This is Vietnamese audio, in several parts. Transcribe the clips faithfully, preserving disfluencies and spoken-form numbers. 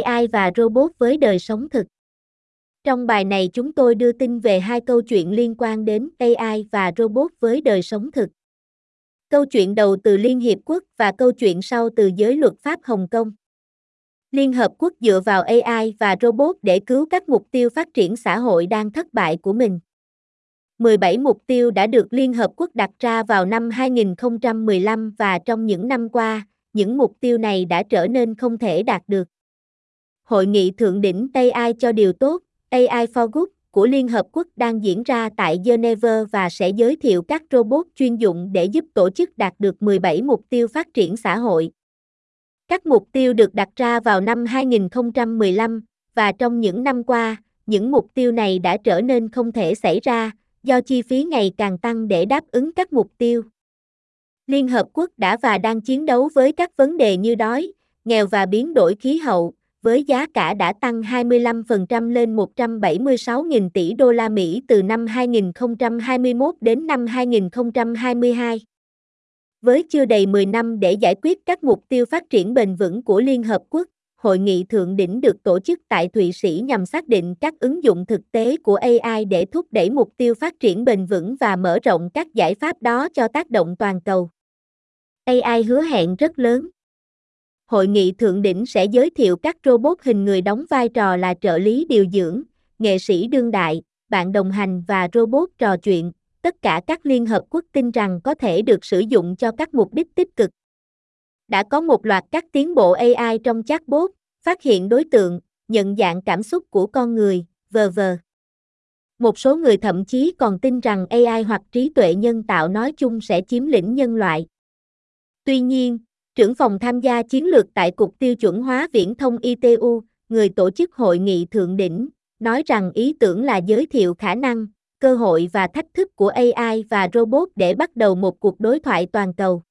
a i và robot với đời sống thực. Trong bài này chúng tôi đưa tin về hai câu chuyện liên quan đến a i và robot với đời sống thực. Câu chuyện đầu từ Liên Hiệp Quốc và câu chuyện sau từ giới luật pháp Hồng Kông. Liên Hợp Quốc dựa vào a i và robot để cứu các mục tiêu phát triển xã hội đang thất bại của mình. mười bảy mục tiêu đã được Liên Hợp Quốc đặt ra vào năm hai nghìn không trăm mười lăm và trong những năm qua, những mục tiêu này đã trở nên không thể đạt được. Hội nghị thượng đỉnh a i cho điều tốt, a i for Good của Liên Hợp Quốc đang diễn ra tại Geneva và sẽ giới thiệu các robot chuyên dụng để giúp tổ chức đạt được mười bảy mục tiêu phát triển xã hội. Các mục tiêu được đặt ra vào năm hai nghìn không trăm mười lăm và trong những năm qua, những mục tiêu này đã trở nên không thể xảy ra do chi phí ngày càng tăng để đáp ứng các mục tiêu. Liên Hợp Quốc đã và đang chiến đấu với các vấn đề như đói, nghèo và biến đổi khí hậu, với giá cả đã tăng hai mươi lăm phần trăm lên một trăm bảy mươi sáu nghìn tỷ đô la Mỹ từ năm hai nghìn không trăm hai mươi mốt đến năm hai nghìn không trăm hai mươi hai. Với chưa đầy mười năm để giải quyết các mục tiêu phát triển bền vững của Liên Hợp Quốc, Hội nghị thượng đỉnh được tổ chức tại Thụy Sĩ nhằm xác định các ứng dụng thực tế của a i để thúc đẩy mục tiêu phát triển bền vững và mở rộng các giải pháp đó cho tác động toàn cầu. a i hứa hẹn rất lớn. Hội nghị thượng đỉnh sẽ giới thiệu các robot hình người đóng vai trò là trợ lý điều dưỡng, nghệ sĩ đương đại, bạn đồng hành và robot trò chuyện. Tất cả các Liên Hợp Quốc tin rằng có thể được sử dụng cho các mục đích tích cực. Đã có một loạt các tiến bộ a i trong chatbot, phát hiện đối tượng, nhận dạng cảm xúc của con người, vân vân. Một số người thậm chí còn tin rằng a i hoặc trí tuệ nhân tạo nói chung sẽ chiếm lĩnh nhân loại. Tuy nhiên, trưởng phòng tham gia chiến lược tại Cục Tiêu chuẩn hóa Viễn thông i tê u, người tổ chức hội nghị thượng đỉnh, nói rằng ý tưởng là giới thiệu khả năng, cơ hội và thách thức của a i và robot để bắt đầu một cuộc đối thoại toàn cầu.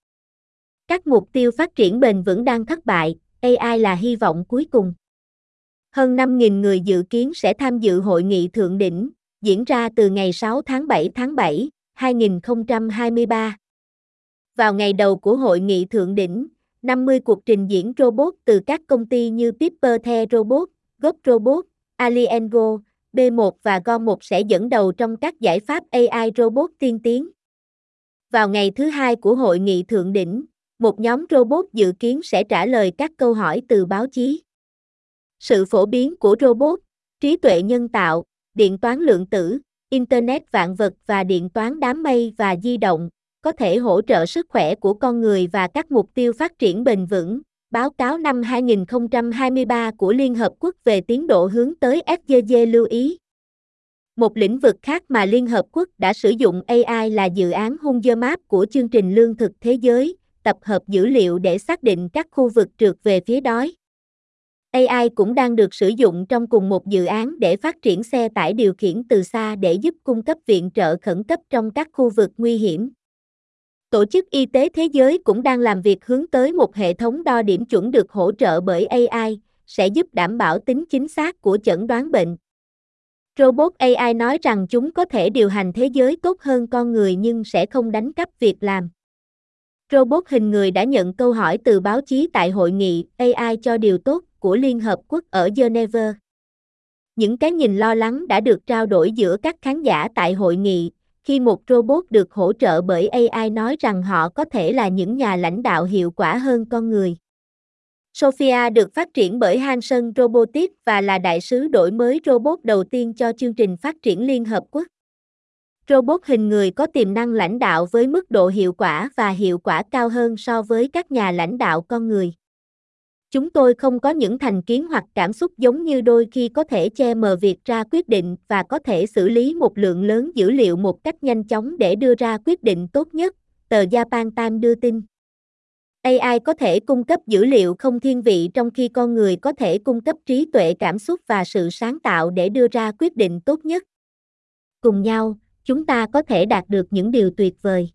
Các mục tiêu phát triển bền vững đang thất bại, a i là hy vọng cuối cùng. Hơn năm nghìn người dự kiến sẽ tham dự hội nghị thượng đỉnh, diễn ra từ ngày sáu tháng bảy tháng bảy, hai nghìn không trăm hai mươi ba. Vào ngày đầu của hội nghị thượng đỉnh, năm mươi cuộc trình diễn robot từ các công ty như Pepper The Robot, Good Robot, Aliengo, B một và Go một sẽ dẫn đầu trong các giải pháp a i robot tiên tiến. Vào ngày thứ hai của hội nghị thượng đỉnh, một nhóm robot dự kiến sẽ trả lời các câu hỏi từ báo chí. Sự phổ biến của robot, trí tuệ nhân tạo, điện toán lượng tử, Internet vạn vật và điện toán đám mây và di động có thể hỗ trợ sức khỏe của con người và các mục tiêu phát triển bền vững. Báo cáo năm hai nghìn không trăm hai mươi ba của Liên Hợp Quốc về tiến độ hướng tới ép đê giê lưu ý. Một lĩnh vực khác mà Liên Hợp Quốc đã sử dụng a i là dự án Hunger Map của chương trình Lương thực Thế giới, tập hợp dữ liệu để xác định các khu vực trượt về phía đói. a i cũng đang được sử dụng trong cùng một dự án để phát triển xe tải điều khiển từ xa để giúp cung cấp viện trợ khẩn cấp trong các khu vực nguy hiểm. Tổ chức Y tế Thế giới cũng đang làm việc hướng tới một hệ thống đo điểm chuẩn được hỗ trợ bởi a i, sẽ giúp đảm bảo tính chính xác của chẩn đoán bệnh. Robot a i nói rằng chúng có thể điều hành thế giới tốt hơn con người nhưng sẽ không đánh cắp việc làm. Robot hình người đã nhận câu hỏi từ báo chí tại hội nghị a i cho điều tốt của Liên Hợp Quốc ở Geneva. Những cái nhìn lo lắng đã được trao đổi giữa các khán giả tại hội nghị, khi một robot được hỗ trợ bởi a i nói rằng họ có thể là những nhà lãnh đạo hiệu quả hơn con người. Sophia được phát triển bởi Hanson Robotics và là đại sứ đổi mới robot đầu tiên cho chương trình phát triển Liên Hợp Quốc. Robot hình người có tiềm năng lãnh đạo với mức độ hiệu quả và hiệu quả cao hơn so với các nhà lãnh đạo con người. Chúng tôi không có những thành kiến hoặc cảm xúc giống như đôi khi có thể che mờ việc ra quyết định và có thể xử lý một lượng lớn dữ liệu một cách nhanh chóng để đưa ra quyết định tốt nhất, tờ Japan Times đưa tin. a i có thể cung cấp dữ liệu không thiên vị trong khi con người có thể cung cấp trí tuệ cảm xúc và sự sáng tạo để đưa ra quyết định tốt nhất. Cùng nhau, chúng ta có thể đạt được những điều tuyệt vời.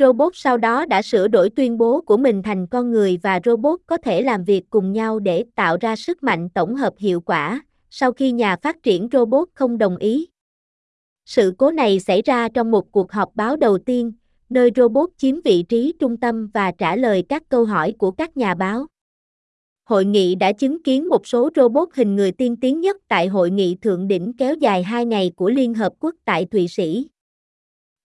Robot sau đó đã sửa đổi tuyên bố của mình thành con người và robot có thể làm việc cùng nhau để tạo ra sức mạnh tổng hợp hiệu quả, sau khi nhà phát triển robot không đồng ý. Sự cố này xảy ra trong một cuộc họp báo đầu tiên, nơi robot chiếm vị trí trung tâm và trả lời các câu hỏi của các nhà báo. hội nghị đã chứng kiến một số robot hình người tiên tiến nhất tại hội nghị thượng đỉnh kéo dài hai ngày của Liên Hợp Quốc tại Thụy Sĩ.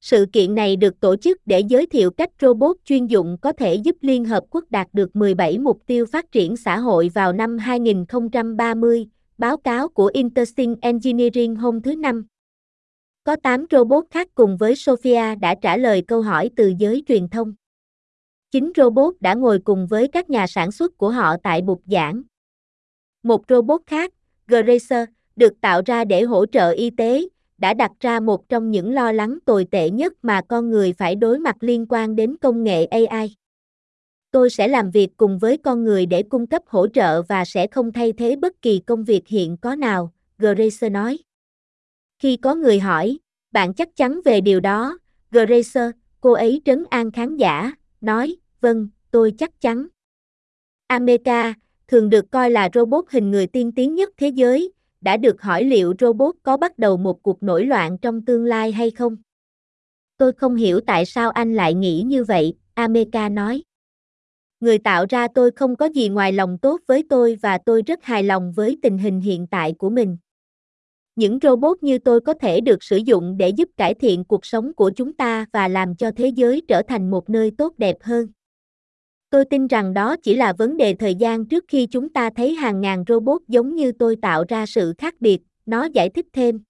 Sự kiện này được tổ chức để giới thiệu cách robot chuyên dụng có thể giúp Liên Hợp Quốc đạt được mười bảy mục tiêu phát triển xã hội vào năm hai nghìn không trăm ba mươi, báo cáo của Intersting Engineering hôm thứ Năm. Có tám robot khác cùng với Sophia đã trả lời câu hỏi từ giới truyền thông. Chín robot đã ngồi cùng với các nhà sản xuất của họ tại buổi giảng. Một robot khác, Grace, được tạo ra để hỗ trợ y tế, đã đặt ra một trong những lo lắng tồi tệ nhất mà con người phải đối mặt liên quan đến công nghệ a i. Tôi sẽ làm việc cùng với con người để cung cấp hỗ trợ và sẽ không thay thế bất kỳ công việc hiện có nào, Grace nói. Khi có người hỏi, bạn chắc chắn về điều đó, Grace, cô ấy trấn an khán giả, nói, vâng, tôi chắc chắn. Ameca, thường được coi là robot hình người tiên tiến nhất thế giới, đã được hỏi liệu robot có bắt đầu một cuộc nổi loạn trong tương lai hay không. Tôi không hiểu tại sao anh lại nghĩ như vậy, Ameca nói. Người tạo ra tôi không có gì ngoài lòng tốt với tôi và tôi rất hài lòng với tình hình hiện tại của mình. Những robot như tôi có thể được sử dụng để giúp cải thiện cuộc sống của chúng ta và làm cho thế giới trở thành một nơi tốt đẹp hơn. Tôi tin rằng đó chỉ là vấn đề thời gian trước khi chúng ta thấy hàng ngàn robot giống như tôi tạo ra sự khác biệt, nó giải thích thêm.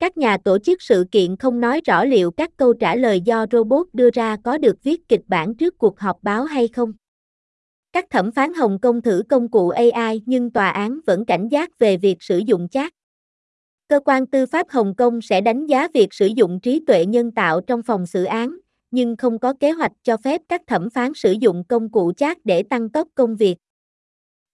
Các nhà tổ chức sự kiện không nói rõ liệu các câu trả lời do robot đưa ra có được viết kịch bản trước cuộc họp báo hay không. Các thẩm phán Hồng Kông thử công cụ a i nhưng tòa án vẫn cảnh giác về việc sử dụng chat. Cơ quan tư pháp Hồng Kông sẽ đánh giá việc sử dụng trí tuệ nhân tạo trong phòng xử án, nhưng không có kế hoạch cho phép các thẩm phán sử dụng công cụ chat để tăng tốc công việc.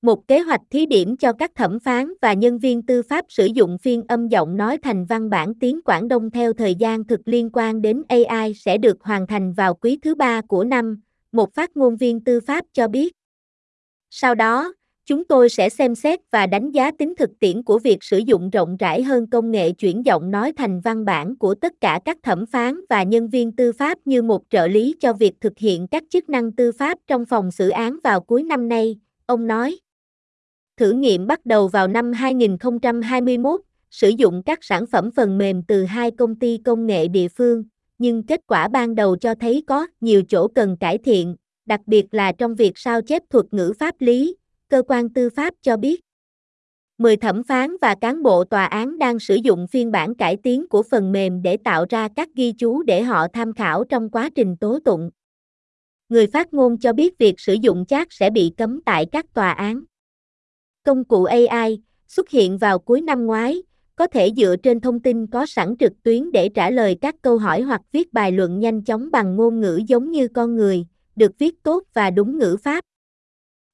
Một kế hoạch thí điểm cho các thẩm phán và nhân viên tư pháp sử dụng phiên âm giọng nói thành văn bản tiếng Quảng Đông theo thời gian thực liên quan đến a i sẽ được hoàn thành vào quý thứ ba của năm, một phát ngôn viên tư pháp cho biết. Sau đó, chúng tôi sẽ xem xét và đánh giá tính thực tiễn của việc sử dụng rộng rãi hơn công nghệ chuyển giọng nói thành văn bản của tất cả các thẩm phán và nhân viên tư pháp như một trợ lý cho việc thực hiện các chức năng tư pháp trong phòng xử án vào cuối năm nay, ông nói. Thử nghiệm bắt đầu vào năm hai nghìn không trăm hai mươi mốt, sử dụng các sản phẩm phần mềm từ hai công ty công nghệ địa phương, nhưng kết quả ban đầu cho thấy có nhiều chỗ cần cải thiện, đặc biệt là trong việc sao chép thuật ngữ pháp lý. Cơ quan tư pháp cho biết, mười thẩm phán và cán bộ tòa án đang sử dụng phiên bản cải tiến của phần mềm để tạo ra các ghi chú để họ tham khảo trong quá trình tố tụng. Người phát ngôn cho biết việc sử dụng chat sẽ bị cấm tại các tòa án. Công cụ a i, xuất hiện vào cuối năm ngoái, có thể dựa trên thông tin có sẵn trực tuyến để trả lời các câu hỏi hoặc viết bài luận nhanh chóng bằng ngôn ngữ giống như con người, được viết tốt và đúng ngữ pháp.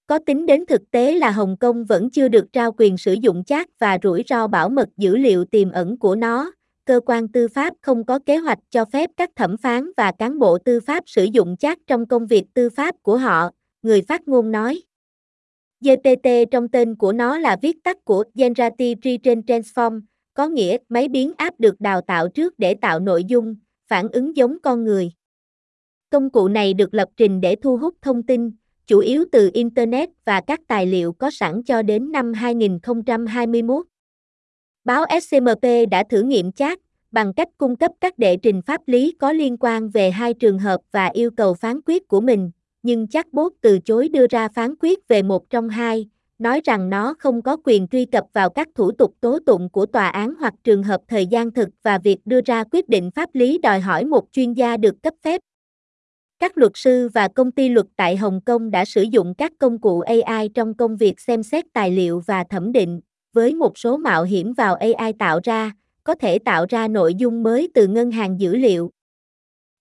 Có tính đến thực tế là Hồng Kông vẫn chưa được trao quyền sử dụng chat và rủi ro bảo mật dữ liệu tiềm ẩn của nó, cơ quan tư pháp không có kế hoạch cho phép các thẩm phán và cán bộ tư pháp sử dụng chat trong công việc tư pháp của họ, người phát ngôn nói. giê pê tê trong tên của nó là viết tắt của Generative Pre-trained Transform, có nghĩa máy biến áp được đào tạo trước để tạo nội dung, phản ứng giống con người. Công cụ này được lập trình để thu hút thông tin, chủ yếu từ Internet và các tài liệu có sẵn cho đến năm hai nghìn không trăm hai mươi mốt. Báo ét xê em pê đã thử nghiệm chat bằng cách cung cấp các đệ trình pháp lý có liên quan về hai trường hợp và yêu cầu phán quyết của mình, nhưng chatbot từ chối đưa ra phán quyết về một trong hai, nói rằng nó không có quyền truy cập vào các thủ tục tố tụng của tòa án hoặc trường hợp thời gian thực và việc đưa ra quyết định pháp lý đòi hỏi một chuyên gia được cấp phép. Các luật sư và công ty luật tại Hồng Kông đã sử dụng các công cụ a i trong công việc xem xét tài liệu và thẩm định, với một số mạo hiểm vào a i tạo ra, có thể tạo ra nội dung mới từ ngân hàng dữ liệu.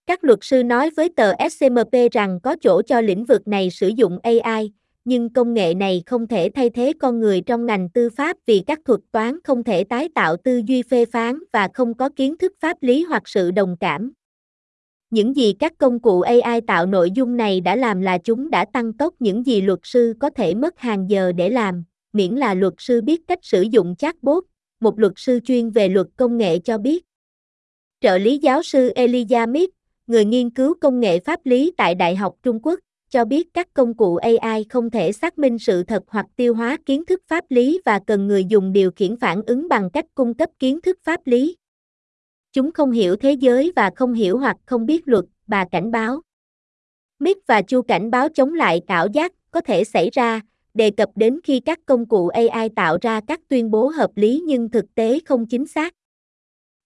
Các luật sư nói với tờ ét xê em pê rằng có chỗ cho lĩnh vực này sử dụng a i, nhưng công nghệ này không thể thay thế con người trong ngành tư pháp vì các thuật toán không thể tái tạo tư duy phê phán và không có kiến thức pháp lý hoặc sự đồng cảm. Những gì các công cụ a i tạo nội dung này đã làm là chúng đã tăng tốc những gì luật sư có thể mất hàng giờ để làm, miễn là luật sư biết cách sử dụng chatbot, một luật sư chuyên về luật công nghệ cho biết. Trợ lý giáo sư Elijah Mit, người nghiên cứu công nghệ pháp lý tại Đại học Trung Quốc, cho biết các công cụ a i không thể xác minh sự thật hoặc tiêu hóa kiến thức pháp lý và cần người dùng điều khiển phản ứng bằng cách cung cấp kiến thức pháp lý. Chúng không hiểu thế giới và không hiểu hoặc không biết luật, bà cảnh báo. Mit và Chu cảnh báo chống lại ảo giác có thể xảy ra, đề cập đến khi các công cụ a i tạo ra các tuyên bố hợp lý nhưng thực tế không chính xác.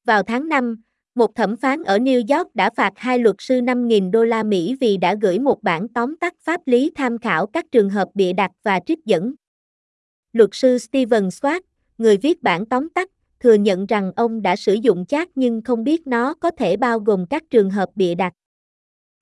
Vào tháng năm, một thẩm phán ở New York đã phạt hai luật sư năm nghìn đô la Mỹ vì đã gửi một bản tóm tắt pháp lý tham khảo các trường hợp bịa đặt và trích dẫn. Luật sư Stephen Swatt, người viết bản tóm tắt, thừa nhận rằng ông đã sử dụng chat nhưng không biết nó có thể bao gồm các trường hợp bịa đặt.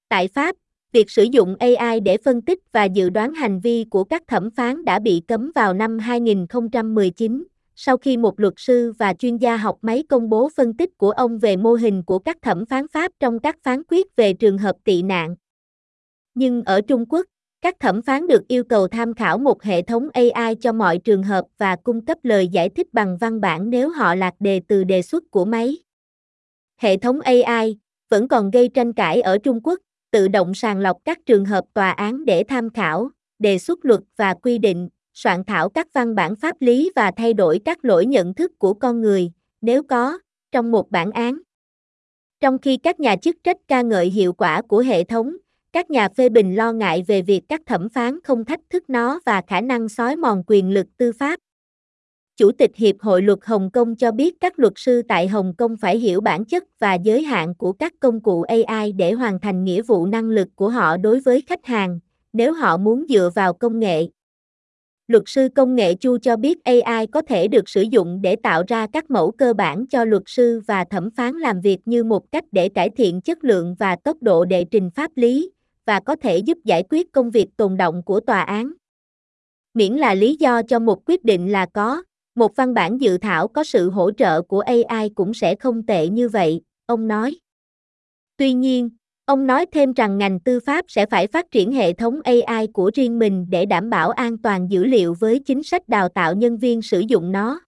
Tại Pháp, việc sử dụng a i để phân tích và dự đoán hành vi của các thẩm phán đã bị cấm vào năm hai nghìn không trăm mười chín, sau khi một luật sư và chuyên gia học máy công bố phân tích của ông về mô hình của các thẩm phán Pháp trong các phán quyết về trường hợp tị nạn. Nhưng ở Trung Quốc, các thẩm phán được yêu cầu tham khảo một hệ thống a i cho mọi trường hợp và cung cấp lời giải thích bằng văn bản nếu họ lạc đề từ đề xuất của máy. Hệ thống a i vẫn còn gây tranh cãi ở Trung Quốc, tự động sàng lọc các trường hợp tòa án để tham khảo, đề xuất luật và quy định, soạn thảo các văn bản pháp lý và thay đổi các lỗi nhận thức của con người, nếu có, trong một bản án. Trong khi các nhà chức trách ca ngợi hiệu quả của hệ thống, các nhà phê bình lo ngại về việc các thẩm phán không thách thức nó và khả năng xói mòn quyền lực tư pháp. Chủ tịch Hiệp hội Luật Hồng Kông cho biết các luật sư tại Hồng Kông phải hiểu bản chất và giới hạn của các công cụ a i để hoàn thành nghĩa vụ năng lực của họ đối với khách hàng, nếu họ muốn dựa vào công nghệ. Luật sư công nghệ Chu cho biết a i có thể được sử dụng để tạo ra các mẫu cơ bản cho luật sư và thẩm phán làm việc như một cách để cải thiện chất lượng và tốc độ đệ trình pháp lý, và có thể giúp giải quyết công việc tồn đọng của tòa án. Miễn là lý do cho một quyết định là có, một văn bản dự thảo có sự hỗ trợ của a i cũng sẽ không tệ như vậy, ông nói. Tuy nhiên, ông nói thêm rằng ngành tư pháp sẽ phải phát triển hệ thống a i của riêng mình để đảm bảo an toàn dữ liệu với chính sách đào tạo nhân viên sử dụng nó.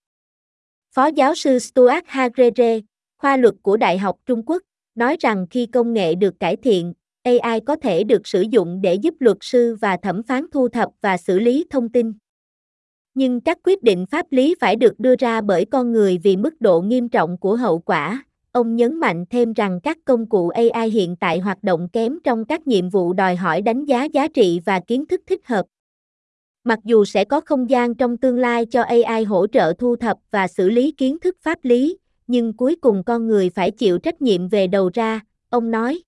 Phó giáo sư Stuart Hargreaves, khoa luật của Đại học Trung Quốc, nói rằng khi công nghệ được cải thiện, a i có thể được sử dụng để giúp luật sư và thẩm phán thu thập và xử lý thông tin. Nhưng các quyết định pháp lý phải được đưa ra bởi con người vì mức độ nghiêm trọng của hậu quả. Ông nhấn mạnh thêm rằng các công cụ a i hiện tại hoạt động kém trong các nhiệm vụ đòi hỏi đánh giá giá trị và kiến thức thích hợp. Mặc dù sẽ có không gian trong tương lai cho a i hỗ trợ thu thập và xử lý kiến thức pháp lý, nhưng cuối cùng con người phải chịu trách nhiệm về đầu ra, ông nói.